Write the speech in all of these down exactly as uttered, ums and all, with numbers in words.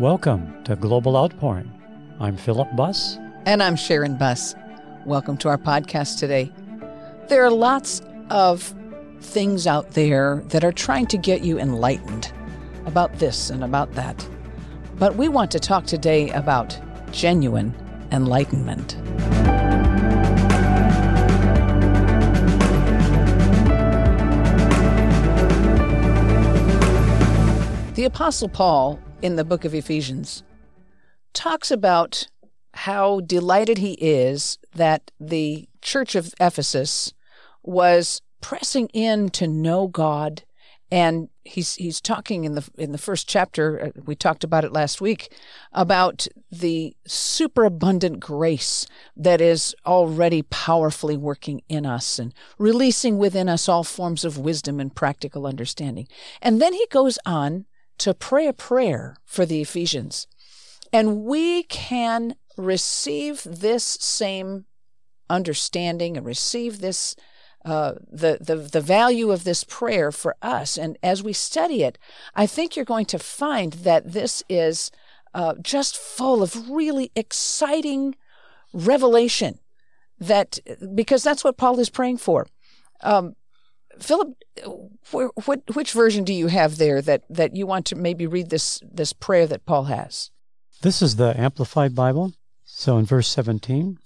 Welcome to Global Outpouring. I'm Philip Buss. And I'm Sharon Buss. Welcome to our podcast today. There are lots of things out there that are trying to get you enlightened about this and about that. But we want to talk today about genuine enlightenment. The Apostle Paul, in the book of Ephesians, talks about how delighted he is that the church of Ephesus was pressing in to know God. And he's he's talking in the in the first chapter, we talked about it last week, about the superabundant grace that is already powerfully working in us and releasing within us all forms of wisdom and practical understanding. And then he goes on to pray a prayer for the Ephesians. And we can receive this same understanding and receive this uh, the, the, the value of this prayer for us. And as we study it, I think you're going to find that this is uh, just full of really exciting revelation, that because that's what Paul is praying for. Um, Philip, wh- what, which version do you have there that, that you want to maybe read this, this prayer that Paul has? This is the Amplified Bible. So in verse seventeen,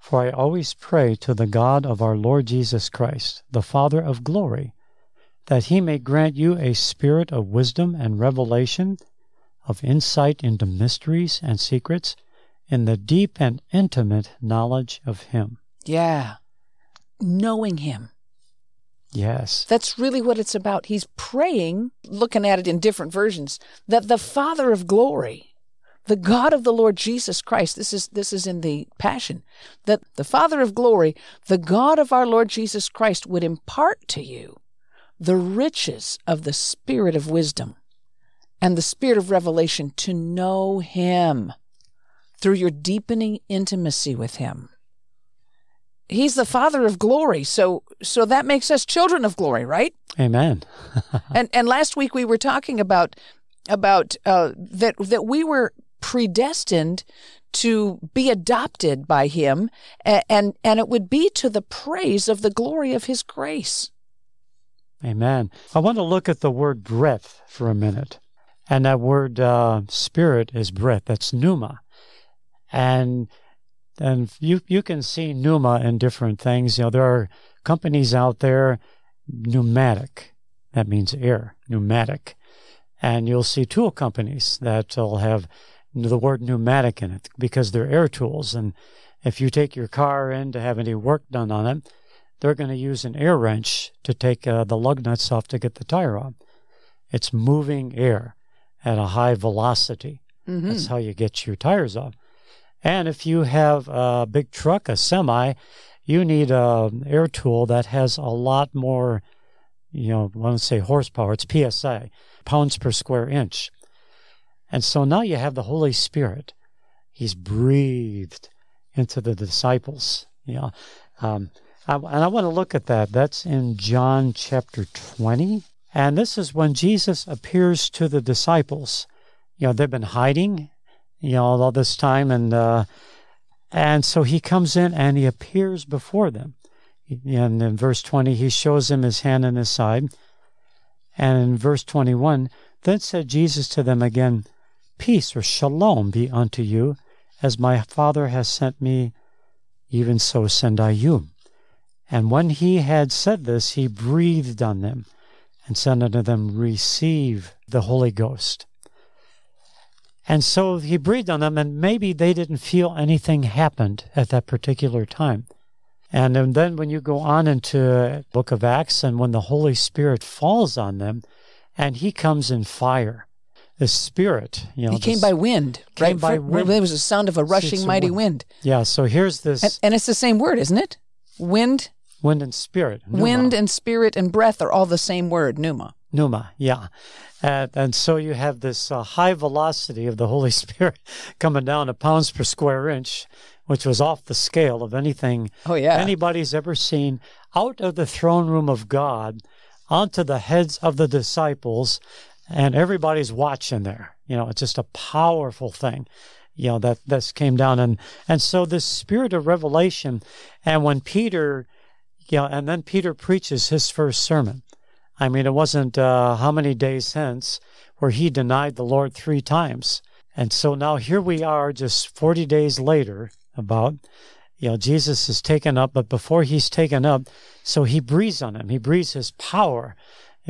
"For I always pray to the God of our Lord Jesus Christ, the Father of glory, that he may grant you a spirit of wisdom and revelation, of insight into mysteries and secrets, in the deep and intimate knowledge of him." Yeah, knowing him. Yes. That's really what it's about. He's praying, looking at it in different versions, that the Father of glory, the God of the Lord Jesus Christ, this is this is in the Passion, that the Father of glory, the God of our Lord Jesus Christ, would impart to you the riches of the spirit of wisdom and the spirit of revelation to know him through your deepening intimacy with him. He's the Father of glory, so so that makes us children of glory, right? Amen. and and last week we were talking about about uh, that that we were predestined to be adopted by him, and, and and it would be to the praise of the glory of his grace. Amen. I want to look at the word breath for a minute. And that word uh, spirit is breath. That's pneuma. And and you you can see pneuma in different things. You know, there are companies out there, pneumatic. That means air, pneumatic. And you'll see tool companies that'll have the word pneumatic in it because they're air tools. And if you take your car in to have any work done on it, they're going to use an air wrench to take uh, the lug nuts off to get the tire on. It's moving air at a high velocity. Mm-hmm. That's how you get your tires off. And if you have a big truck, a semi, you need an air tool that has a lot more, you know, I want to say horsepower. It's P S I, pounds per square inch. And so now you have the Holy Spirit. He's breathed into the disciples. You know, um, I, and I want to look at that. That's in John chapter twenty. And this is when Jesus appears to the disciples. You know, they've been hiding, you know, all this time. And uh, and so he comes in and he appears before them. And in verse twenty, he shows them his hand and his side. And in verse twenty-one, "Then said Jesus to them again, Peace or shalom be unto you, as my Father has sent me, even so send I you. And when he had said this, he breathed on them, and said unto them, Receive the Holy Ghost." And so he breathed on them, and maybe they didn't feel anything happened at that particular time. And then when you go on into the book of Acts, and when the Holy Spirit falls on them, and he comes in fire, the Spirit, you know, he came by wind, came right? By For, wind. There was the sound of a rushing it's mighty a wind. wind. Yeah. So here's this, and, and it's the same word, isn't it? Wind, wind and spirit. Pneuma. Wind and spirit and breath are all the same word, pneuma. Pneuma, yeah. And, and so you have this uh, high velocity of the Holy Spirit coming down, a pounds per square inch, which was off the scale of anything oh, yeah. anybody's ever seen, out of the throne room of God onto the heads of the disciples, and everybody's watching there. You know, it's just a powerful thing, you know, that this came down. And, and so this spirit of revelation, and when Peter, you know, and then Peter preaches his first sermon. I mean, it wasn't uh, how many days hence where he denied the Lord three times. And so now here we are just forty days later about, you know, Jesus is taken up, but before he's taken up, so he breathes on him. He breathes his power,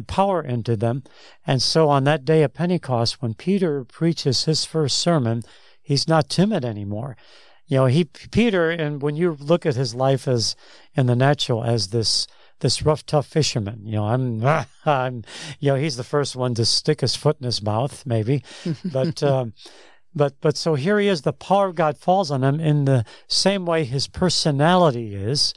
power into them. And so on that day of Pentecost, when Peter preaches his first sermon, he's not timid anymore. You know, he Peter, and when you look at his life as in the natural as this this rough, tough fisherman, you know, I'm, I'm, you know, he's the first one to stick his foot in his mouth, maybe, but, um, but, but so here he is. The power of God falls on him in the same way his personality is.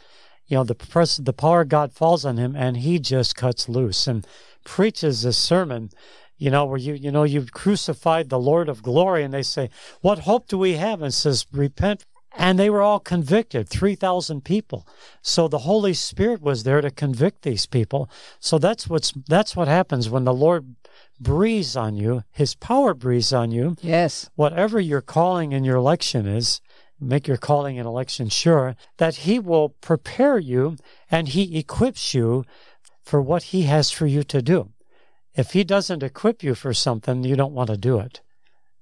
You know, the pres- the power of God falls on him, and he just cuts loose and preaches this sermon. You know, where you, you know, you've crucified the Lord of glory, and they say, "What hope do we have?" And says, "Repent." And they were all convicted, three thousand people. So the Holy Spirit was there to convict these people. So that's what's that's what happens when the Lord breathes on you, his power breathes on you. Yes. Whatever your calling and your election is, make your calling and election sure, that he will prepare you and he equips you for what he has for you to do. If he doesn't equip you for something, you don't want to do it.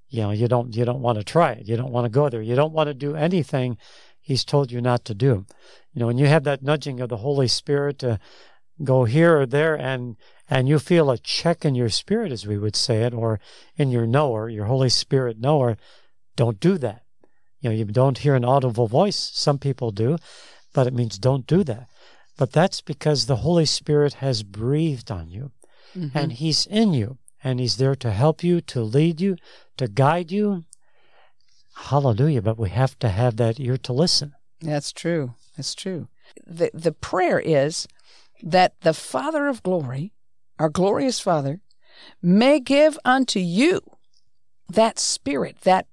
You know, you don't you don't want to try it. You don't want to go there. You don't want to do anything he's told you not to do. You know, when you have that nudging of the Holy Spirit to go here or there, and and you feel a check in your spirit, as we would say it, or in your knower, your Holy Spirit knower, don't do that. You know, you don't hear an audible voice. Some people do, but it means don't do that. But that's because the Holy Spirit has breathed on you, mm-hmm. and he's in you. And he's there to help you, to lead you, to guide you. Hallelujah. But we have to have that ear to listen. That's true. That's true. The the prayer is that the Father of glory, our glorious Father, may give unto you that spirit, that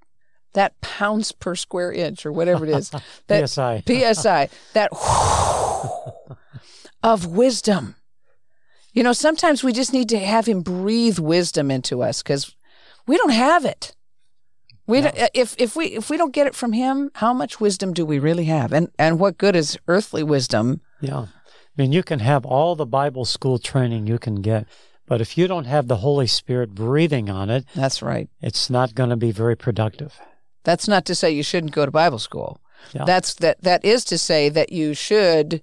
that pounds per square inch or whatever it is. That P S I. P S I. That whoo of wisdom. You know, sometimes we just need to have him breathe wisdom into us, because we don't have it. We no. don't, if if we if we don't get it from him, how much wisdom do we really have? And and what good is earthly wisdom? Yeah, I mean, you can have all the Bible school training you can get, but if you don't have the Holy Spirit breathing on it, that's right. It's not going to be very productive. That's not to say you shouldn't go to Bible school. Yeah. That's that that is to say that you should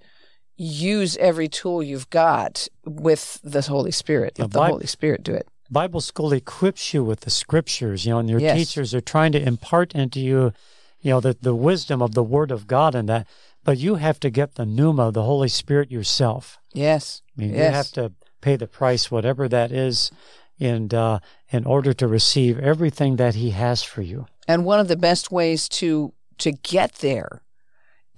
use every tool you've got with the Holy Spirit. Let the, the Bi- Holy Spirit do it. Bible school equips you with the scriptures, you know, and your yes. teachers are trying to impart into you, you know, the, the wisdom of the Word of God and that. But you have to get the pneuma of the Holy Spirit yourself. Yes. I mean, yes. You have to pay the price, whatever that is, and uh, in order to receive everything that he has for you. And one of the best ways to to get there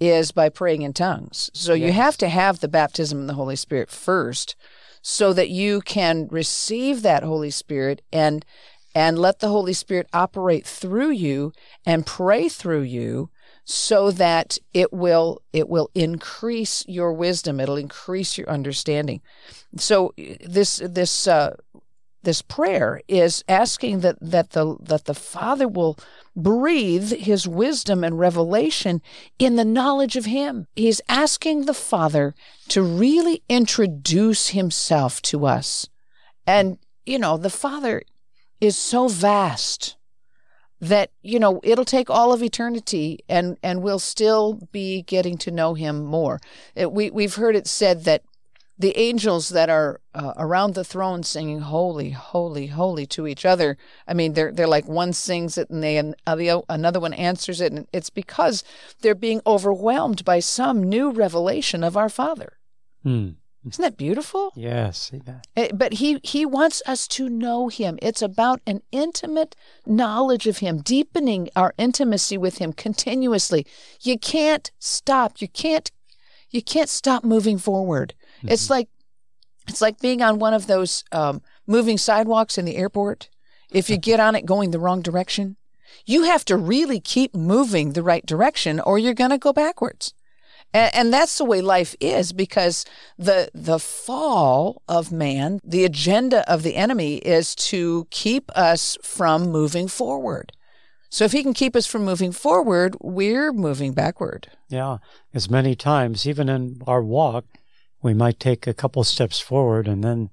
is by praying in tongues. So yes. you have to have the baptism in the Holy Spirit first, so that you can receive that Holy Spirit and and let the Holy Spirit operate through you and pray through you, so that it will it will increase your wisdom. It'll increase your understanding. So this this uh, this prayer is asking that that the that the Father will breathe his wisdom and revelation in the knowledge of him. He's asking the Father to really introduce himself to us. And, you know, the Father is so vast that, you know, it'll take all of eternity, and, and we'll still be getting to know him more. It, we, we've heard it said that the angels that are uh, around the throne singing "Holy, holy, holy" to each other. I mean, they're they're like one sings it and they and another one answers it, and it's because they're being overwhelmed by some new revelation of our Father. Hmm. Isn't that beautiful? Yes. Yeah. But he he wants us to know him. It's about an intimate knowledge of him, deepening our intimacy with him continuously. You can't stop. You can't you can't stop moving forward. It's like it's like being on one of those um, moving sidewalks in the airport. If you get on it going the wrong direction, You have to really keep moving the right direction or you're going to go backwards. And, and that's the way life is, because the the fall of man, the agenda of the enemy is to keep us from moving forward. So if he can keep us from moving forward, we're moving backward. Yeah, as many times, even in our walk, we might take a couple steps forward and then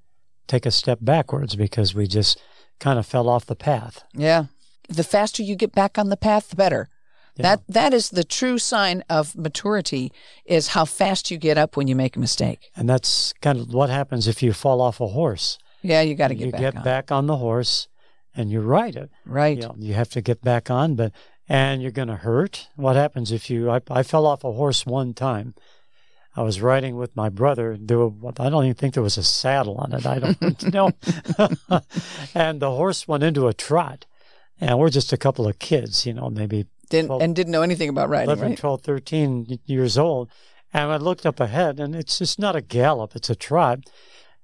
take a step backwards because we just kind of fell off the path. Yeah. The faster you get back on the path, the better. Yeah. That that is the true sign of maturity, is how fast you get up when you make a mistake. And that's kind of what happens if you fall off a horse. Yeah, you got to get you back get on. You get back on the horse, and you ride it. Right. You know, you have to get back on, but and you're going to hurt. What happens if you... I, I fell off a horse one time. I was riding with my brother. There were, I don't even think there was a saddle on it. I don't know. And the horse went into a trot. And we're just a couple of kids, you know, maybe... Didn't, twelve, and didn't know anything about riding, eleven, right? twelve, thirteen years old. And I looked up ahead, and it's just not a gallop. It's a trot.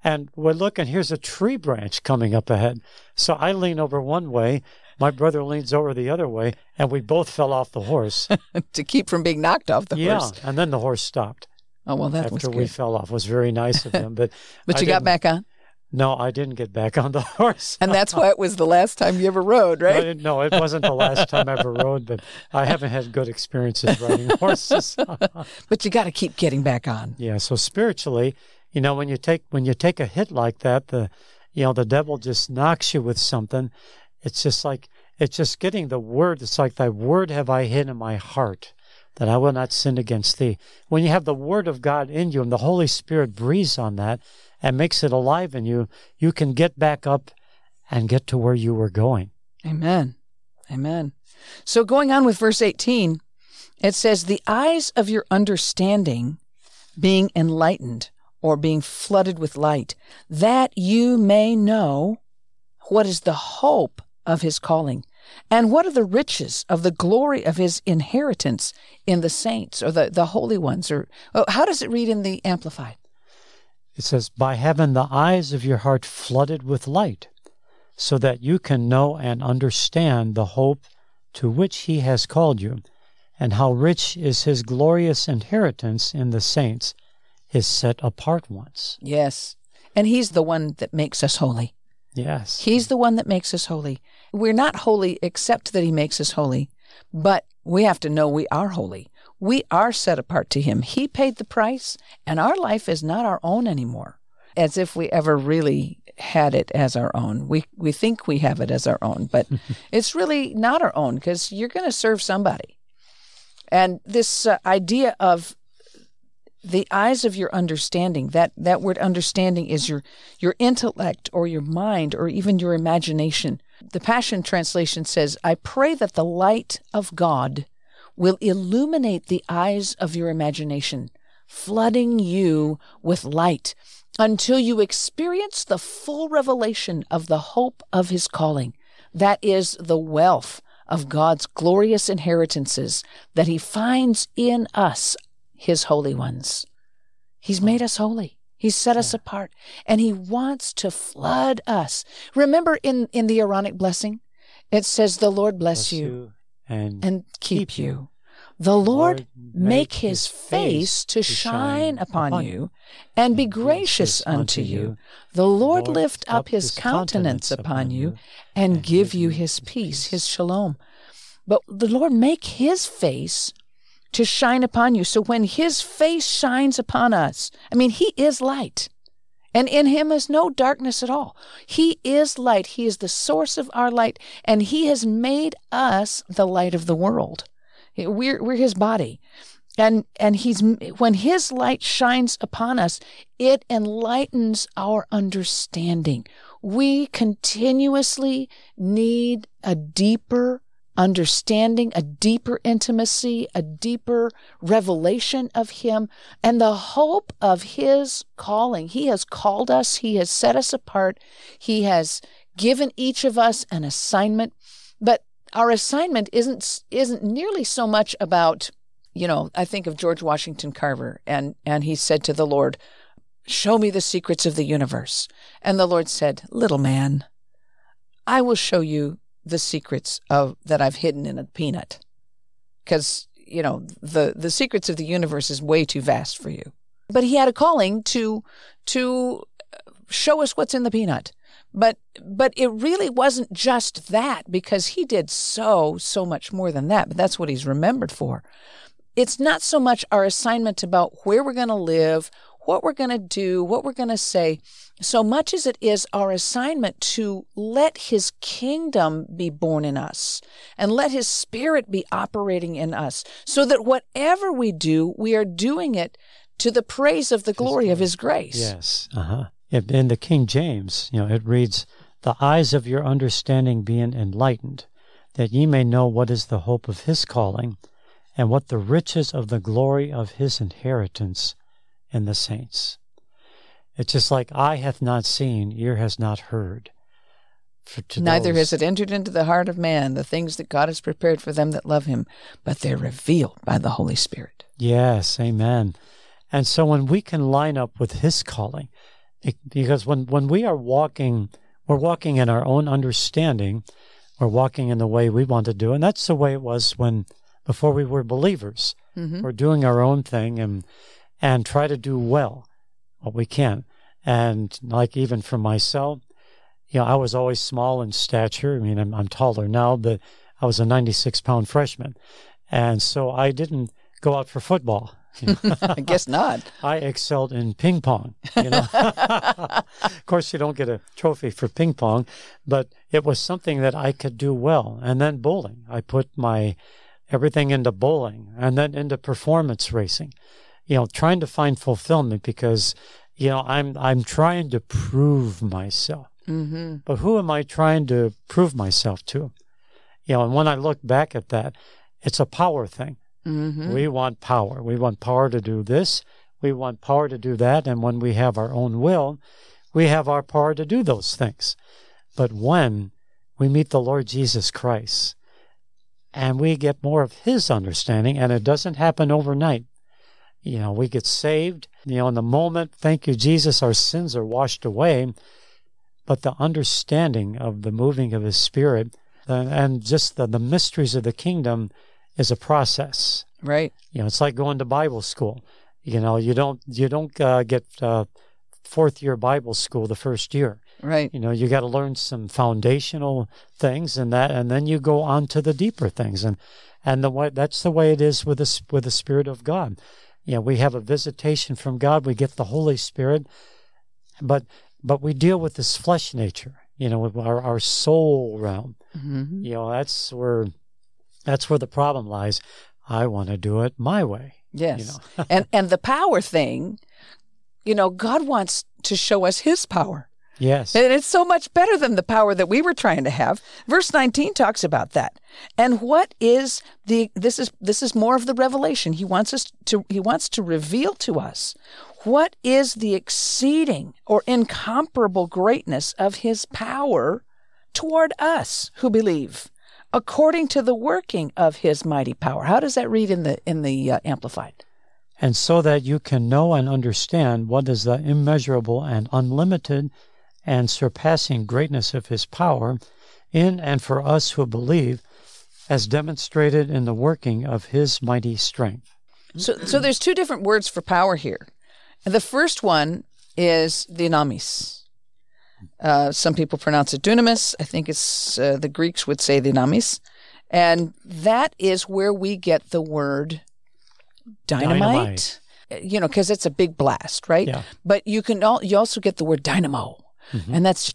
And we're looking, here's a tree branch coming up ahead. So I lean over one way. My brother leans over the other way, and we both fell off the horse. To keep from being knocked off the yeah, horse. Yeah, and then the horse stopped. Oh, well, that After was good. After we fell off. It was very nice of him. But, but you got back on? No, I didn't get back on the horse. And that's why it was the last time you ever rode, right? No, it wasn't the last time I ever rode, but I haven't had good experiences riding horses. But you got to keep getting back on. Yeah, so spiritually, you know, when you take when you take a hit like that, the you know, the devil just knocks you with something. It's just like, it's just getting the word. It's like, thy word have I hid in my heart, that I will not sin against thee. When you have the word of God in you and the Holy Spirit breathes on that, and makes it alive in you, you can get back up and get to where you were going. Amen. Amen. So going on with verse eighteen, it says, the eyes of your understanding being enlightened or being flooded with light, that you may know what is the hope of his calling and what are the riches of the glory of his inheritance in the saints or the, the holy ones. Or oh, how does it read in the Amplified? It says, by having the eyes of your heart flooded with light, so that you can know and understand the hope to which he has called you, and how rich is his glorious inheritance in the saints, his set-apart ones. Yes, and he's the one that makes us holy. Yes. He's the one that makes us holy. We're not holy except that he makes us holy, but we have to know we are holy. We are set apart to him. He paid the price, and our life is not our own anymore, as if we ever really had it as our own. We we think we have it as our own, but it's really not our own, because you're going to serve somebody. And this uh, idea of the eyes of your understanding, that, that word understanding is your, your intellect or your mind or even your imagination. The Passion Translation says, I pray that the light of God will illuminate the eyes of your imagination, flooding you with light until you experience the full revelation of the hope of his calling. That is the wealth of God's glorious inheritances that he finds in us, his holy ones. He's made us holy. He's set us apart, and he wants to flood us. Remember in, in the Aaronic blessing, it says, the Lord bless, bless you. you. And, and keep, keep you. you. The Lord, Lord make his face to shine upon, upon you and, and be gracious unto you. The Lord lift up his countenance upon you and give you his peace, his shalom. But the Lord make his face to shine upon you. So when his face shines upon us, I mean, he is light. And in him is no darkness at all. He is light. He is the source of our light. And he has made us the light of the world. We're, we're his body. And and he's when his light shines upon us, it enlightens our understanding. We continuously need a deeper understanding, a deeper intimacy, a deeper revelation of him, and the hope of his calling. He has called us. He has set us apart. He has given each of us an assignment, but our assignment isn't isn't nearly so much about, you know, I think of George Washington Carver, and, and he said to the Lord, show me the secrets of the universe. And the Lord said, little man, I will show you the secrets of that I've hidden in a peanut, because, you know, the the secrets of the universe is way too vast for you. But he had a calling to to show us what's in the peanut. But but it really wasn't just that, because he did so, so much more than that. But that's what he's remembered for. It's not so much our assignment about where we're going to live, what we're going to do, what we're going to say, so much as it is our assignment to let his kingdom be born in us and let his spirit be operating in us, so that whatever we do, we are doing it to the praise of the glory of his grace. Yes. Uh-huh. In the King James, you know, it reads, "The eyes of your understanding being enlightened, that ye may know what is the hope of his calling, and what the riches of the glory of his inheritance in the saints." It's just like, eye hath not seen, ear has not heard. For Neither those, has it entered into the heart of man the things that God has prepared for them that love him, but they're revealed by the Holy Spirit. Yes, amen. And so when we can line up with his calling, it, because when, when we are walking, we're walking in our own understanding, we're walking in the way we want to do, and that's the way it was when before we were believers. Mm-hmm. We're doing our own thing and and try to do well what we can. And like even for myself, you know, I was always small in stature. I mean, I'm, I'm taller now, but I was a ninety-six pound freshman. And so I didn't go out for football. You know? I guess not. I excelled in ping pong. You know? Of course, you don't get a trophy for ping pong, but it was something that I could do well. And then bowling. I put my... everything into bowling, and then into performance racing, you know, trying to find fulfillment because, you know, I'm I'm trying to prove myself. Mm-hmm. But who am I trying to prove myself to? You know, and when I look back at that, it's a power thing. Mm-hmm. We want power. We want power to do this. We want power to do that. And when we have our own will, we have our power to do those things. But when we meet the Lord Jesus Christ, and we get more of his understanding, and it doesn't happen overnight. You know, we get saved. You know, in the moment, thank you, Jesus, our sins are washed away. But the understanding of the moving of his spirit uh, and just the, the mysteries of the kingdom is a process. Right. You know, it's like going to Bible school. You know, you don't you don't uh, get uh, fourth-year Bible school the first year. Right. You know, you got to learn some foundational things and that, and then you go on to the deeper things. And and the way, that's the way it is with the, with the Spirit of God. You know, we have a visitation from God. We get the Holy Spirit, but but we deal with this flesh nature, you know, with our, our soul realm. Mm-hmm. You know, that's where that's where the problem lies. I want to do it my way. Yes. You know? and And the power thing, you know, God wants to show us his power. Yes. And it's so much better than the power that we were trying to have. Verse nineteen talks about that. And what is the this is this is more of the revelation. He wants us to he wants to reveal to us what is the exceeding or incomparable greatness of his power toward us who believe, according to the working of his mighty power. How does that read in the in the uh, Amplified? And so that you can know and understand what is the immeasurable and unlimited and surpassing greatness of his power in and for us who believe, as demonstrated in the working of his mighty strength. So so there's two different words for power here. And the first one is dynamis. Uh, some people pronounce it dunamis. I think it's uh, the Greeks would say dynamis. And that is where we get the word dynamite. dynamite. You know, because it's a big blast, right? Yeah. But you can all, you also get the word dynamo. Mm-hmm. And that's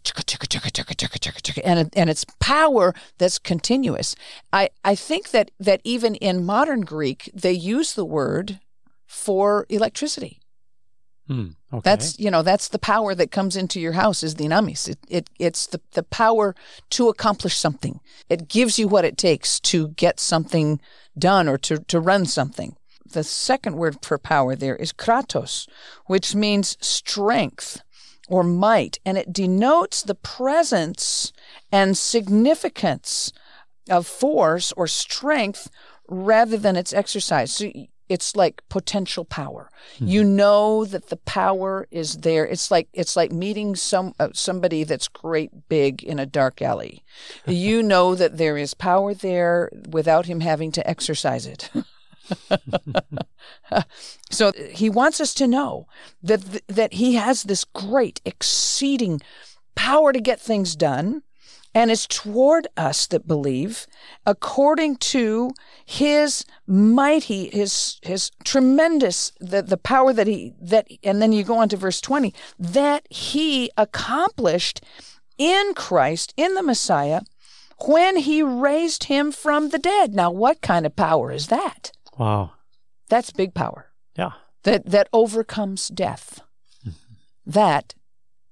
and and it's power that's continuous. I, I think that, that even in modern Greek they use the word for electricity. Mm, okay. That's you know that's the power that comes into your house is dynamis. It it it's the, the power to accomplish something. It gives you what it takes to get something done or to, to run something. The second word for power there is kratos, which means strength or might, and it denotes the presence and significance of force or strength rather than its exercise. So it's like potential power. Mm-hmm. You know that the power is there. It's like it's like meeting some uh, somebody that's great big in a dark alley. You know that there is power there without him having to exercise it. So he wants us to know that th- that he has this great, exceeding power to get things done. And it's toward us that believe, according to his mighty, his his tremendous, the, the power that he, that, and then you go on to verse twenty, that he accomplished in Christ, in the Messiah, when he raised him from the dead. Now, what kind of power is that? Wow. That's big power. Yeah. That, that overcomes death. Mm-hmm. That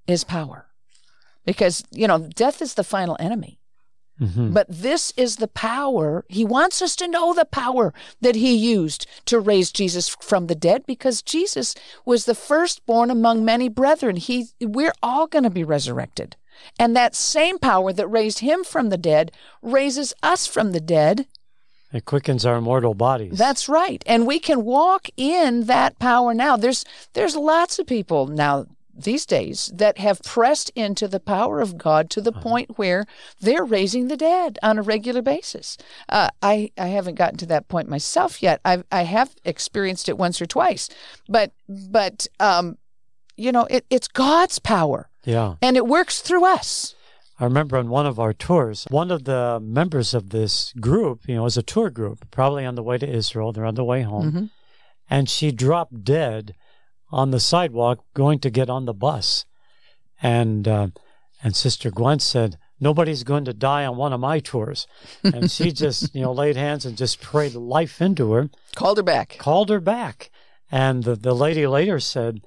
is power. Because, you know, death is the final enemy. Mm-hmm. But this is the power. He wants us to know the power that he used to raise Jesus from the dead, because Jesus was the firstborn among many brethren. He, we're all going to be resurrected. And that same power that raised him from the dead raises us from the dead. It quickens our mortal bodies. That's right. And we can walk in that power now. There's there's lots of people now these days that have pressed into the power of God to the point where they're raising the dead on a regular basis. Uh, I, I haven't gotten to that point myself yet. I've, I have experienced it once or twice, but, but, um, you know, it, it's God's power. Yeah. And it works through us. I remember on one of our tours, one of the members of this group, you know, it was a tour group, probably on the way to Israel. They're on the way home. Mm-hmm. And she dropped dead on the sidewalk going to get on the bus. And uh, and Sister Gwen said, nobody's going to die on one of my tours. And she just, you know, laid hands and just prayed life into her. Called her back. Called her back. And the, the lady later said,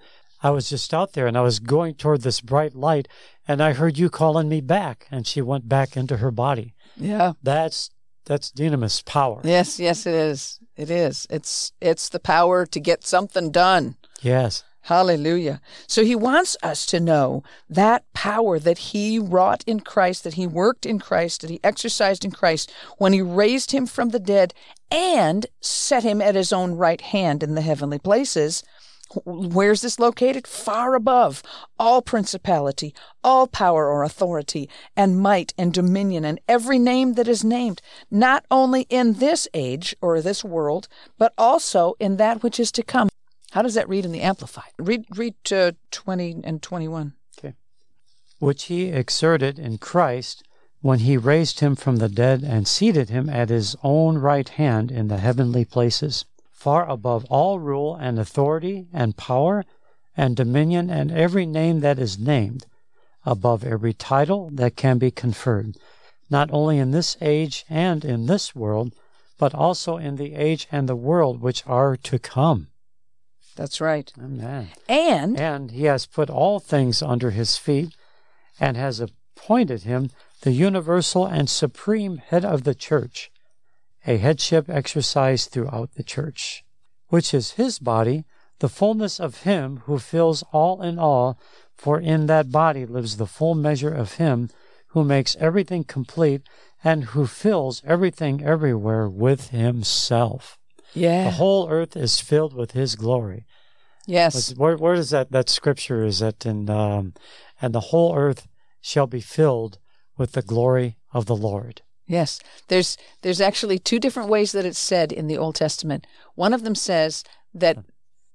I was just out there and I was going toward this bright light and I heard you calling me back. And she went back into her body. Yeah. That's That's dynamis power. Yes, yes, it is. It is. It's it's the power to get something done. Yes. Hallelujah. So he wants us to know that power that he wrought in Christ, that he worked in Christ, that he exercised in Christ when he raised him from the dead and set him at his own right hand in the heavenly places. Where's this located? Far above all principality, all power or authority, and might and dominion, and every name that is named, not only in this age or this world, but also in that which is to come. How does that read in the Amplified? Read read uh, twenty and twenty-one. Okay. Which he exerted in Christ when he raised him from the dead and seated him at his own right hand in the heavenly places, far above all rule and authority and power and dominion and every name that is named, above every title that can be conferred, not only in this age and in this world, but also in the age and the world which are to come. That's right. Amen. And and he has put all things under his feet and has appointed him the universal and supreme head of the church, a headship exercised throughout the church, which is his body, the fullness of him who fills all in all, for in that body lives the full measure of him who makes everything complete and who fills everything everywhere with himself. Yeah. The whole earth is filled with his glory. Yes. Where, where is that, that scripture? Is it in, um, and the whole earth shall be filled with the glory of the Lord. Yes. There's, there's actually two different ways that it's said in the Old Testament. One of them says that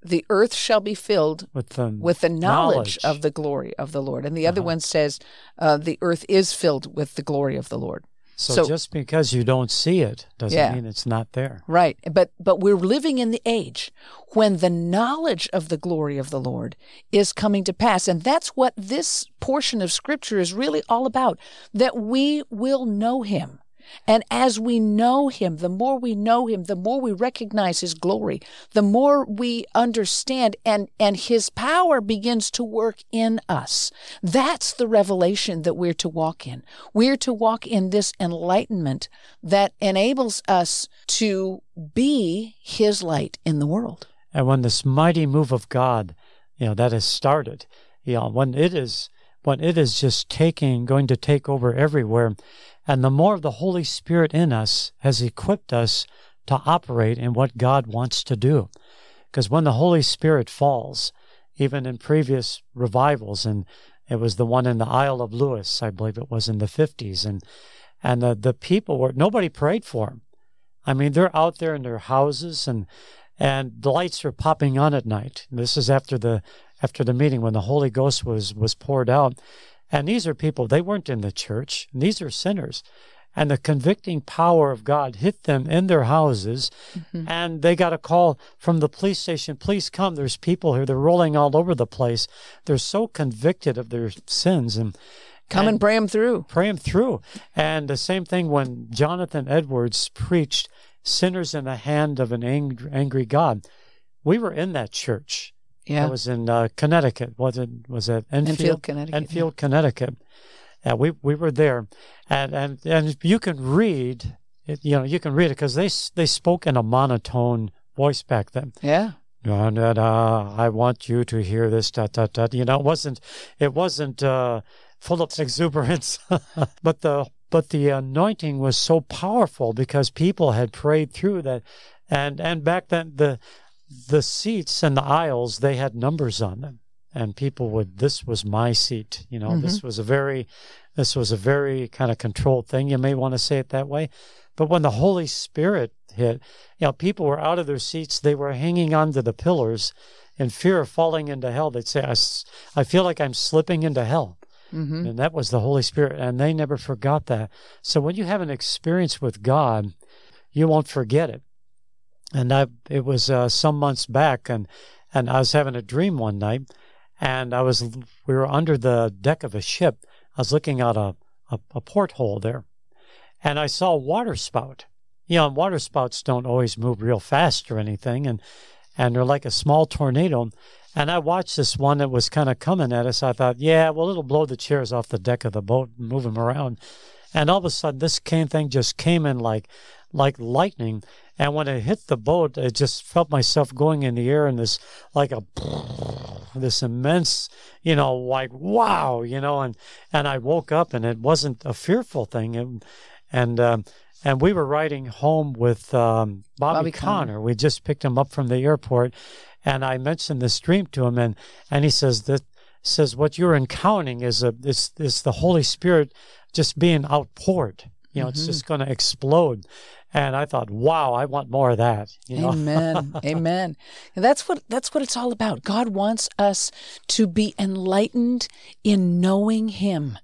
the earth shall be filled with the, with the knowledge, knowledge of the glory of the Lord. And the uh-huh. other one says uh, the earth is filled with the glory of the Lord. So, so just because you don't see it doesn't yeah, mean it's not there. Right. But but we're living in the age when the knowledge of the glory of the Lord is coming to pass. And that's what this portion of Scripture is really all about, that we will know him. And as we know him, the more we know him, the more we recognize his glory, the more we understand, and, and his power begins to work in us. That's the revelation that we're to walk in. We're to walk in this enlightenment that enables us to be his light in the world. And when this mighty move of God, you know, that has started, you know, when it is, when it is just taking, going to take over everywhere. And the more of the Holy Spirit in us has equipped us to operate in what God wants to do. Because when the Holy Spirit falls, even in previous revivals, and it was the one in the Isle of Lewis, I believe it was in the fifties, and and the, the people were, nobody prayed for them. I mean, they're out there in their houses, and and the lights are popping on at night. And this is after the after the meeting when the Holy Ghost was was poured out. And these are people, they weren't in the church. And these are sinners. And the convicting power of God hit them in their houses, mm-hmm. and they got a call from the police station, please come, there's people here, they're rolling all over the place. They're so convicted of their sins. and Come and, and pray them through. Pray them through. And the same thing when Jonathan Edwards preached, sinners in the hand of an angry, angry God. We were in that church. Yeah. It was in uh, Connecticut. Was it, was it Enfield? Enfield, Connecticut. Enfield, yeah. Connecticut. Yeah, we we were there, and and, and you can read, it, you know, you can read it because they they spoke in a monotone voice back then. Yeah. Da, da, da, I want you to hear this. Da, da, da. You know, it wasn't it wasn't uh, full of exuberance, but the but the anointing was so powerful because people had prayed through that, and and back then the the seats and the aisles, they had numbers on them. And people would, this was my seat, you know, mm-hmm. this was a very, this was a very kind of controlled thing. You may want to say it that way. But when the Holy Spirit hit, you know, people were out of their seats. They were hanging onto the pillars in fear of falling into hell. They'd say, I, I feel like I'm slipping into hell. Mm-hmm. And that was the Holy Spirit. And they never forgot that. So when you have an experience with God, you won't forget it. And I, it was uh, some months back, and, and I was having a dream one night. And I was, we were under the deck of a ship. I was looking out a, a, a porthole there, and I saw a water spout. You know, and water spouts don't always move real fast or anything, and and they're like a small tornado. And I watched this one that was kind of coming at us. I thought, yeah, well, it'll blow the chairs off the deck of the boat and move them around. And all of a sudden, this cane thing just came in like like lightning. And when it hit the boat, I just felt myself going in the air in this, like a, this immense, you know, like, wow, you know, and, and I woke up, and it wasn't a fearful thing. And, and, um, and we were riding home with um, Bobby, Bobby Conner. Conner. We just picked him up from the airport, and I mentioned this dream to him, and, and he says that, says what you're encountering is a, is, is the Holy Spirit just being outpoured. You know, mm-hmm. it's just going to explode. And I thought, wow, I want more of that. You know? Amen. Amen. And that's what that's what it's all about. God wants us to be enlightened in knowing Him,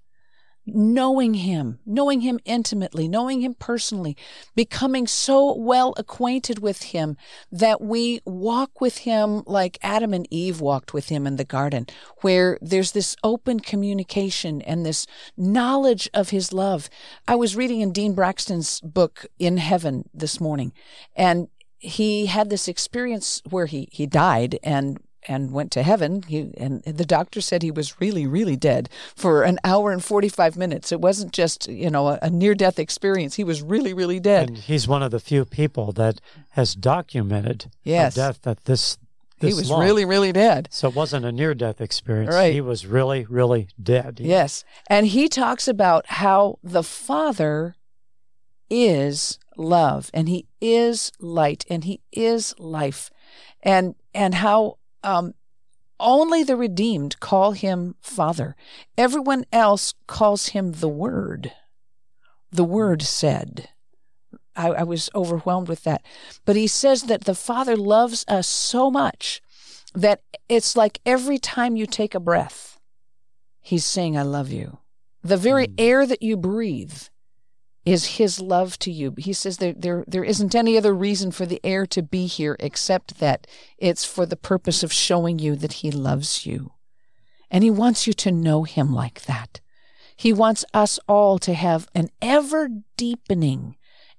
knowing Him, knowing Him intimately, knowing Him personally, becoming so well acquainted with Him that we walk with Him like Adam and Eve walked with Him in the garden, where there's this open communication and this knowledge of His love. I was reading in Dean Braxton's book, In Heaven, this morning, and he had this experience where he, he died and and went to heaven. He, and the doctor said he was really, really dead for an hour and forty-five minutes. It wasn't just, you know, a, a near-death experience. He was really, really dead. And he's one of the few people that has documented yes. death that this, this He was long. really, really dead. So it wasn't a near-death experience. Right. He was really, really dead. Yes. And he talks about how the Father is love, and He is light, and He is life, and and how Um, only the redeemed call Him Father. Everyone else calls Him the Word. The Word said. I, I was overwhelmed with that. But he says that the Father loves us so much that it's like every time you take a breath, He's saying, I love you. The very mm. air that you breathe is His love to you. He says there, there there isn't any other reason for the air to be here except that it's for the purpose of showing you that He loves you. And He wants you to know Him like that. He wants us all to have an ever-deepening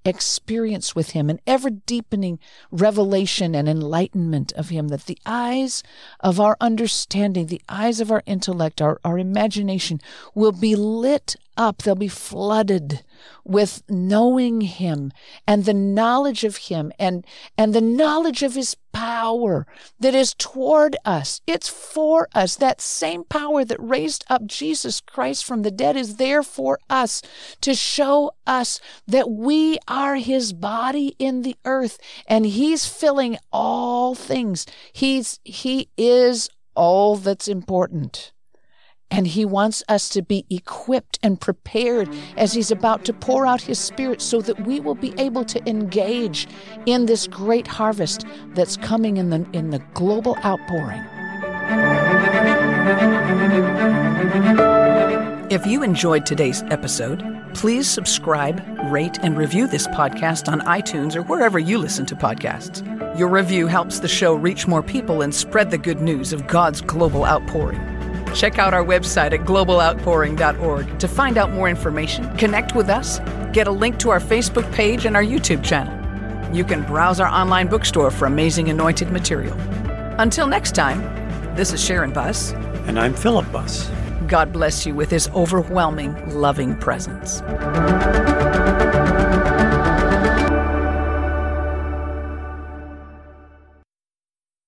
experience with Him, an ever-deepening revelation and enlightenment of Him, that the eyes of our understanding, the eyes of our intellect, our, our imagination will be lit up. They'll be flooded with knowing him and the knowledge of him and, and the knowledge of his power that is toward us. It's for us. That same power that raised up Jesus Christ from the dead is there for us to show us that we are his body in the earth and he's filling all things. He's, he is all that's important. And he wants us to be equipped and prepared as he's about to pour out his Spirit so that we will be able to engage in this great harvest that's coming in the in the global outpouring. If you enjoyed today's episode, please subscribe, rate, and review this podcast on iTunes or wherever you listen to podcasts. Your review helps the show reach more people and spread the good news of God's global outpouring. Check out our website at global outpouring dot org to find out more information, connect with us, get a link to our Facebook page and our YouTube channel. You can browse our online bookstore for amazing anointed material. Until next time, this is Sharon Buss. And I'm Philip Buss. God bless you with his overwhelming, loving presence.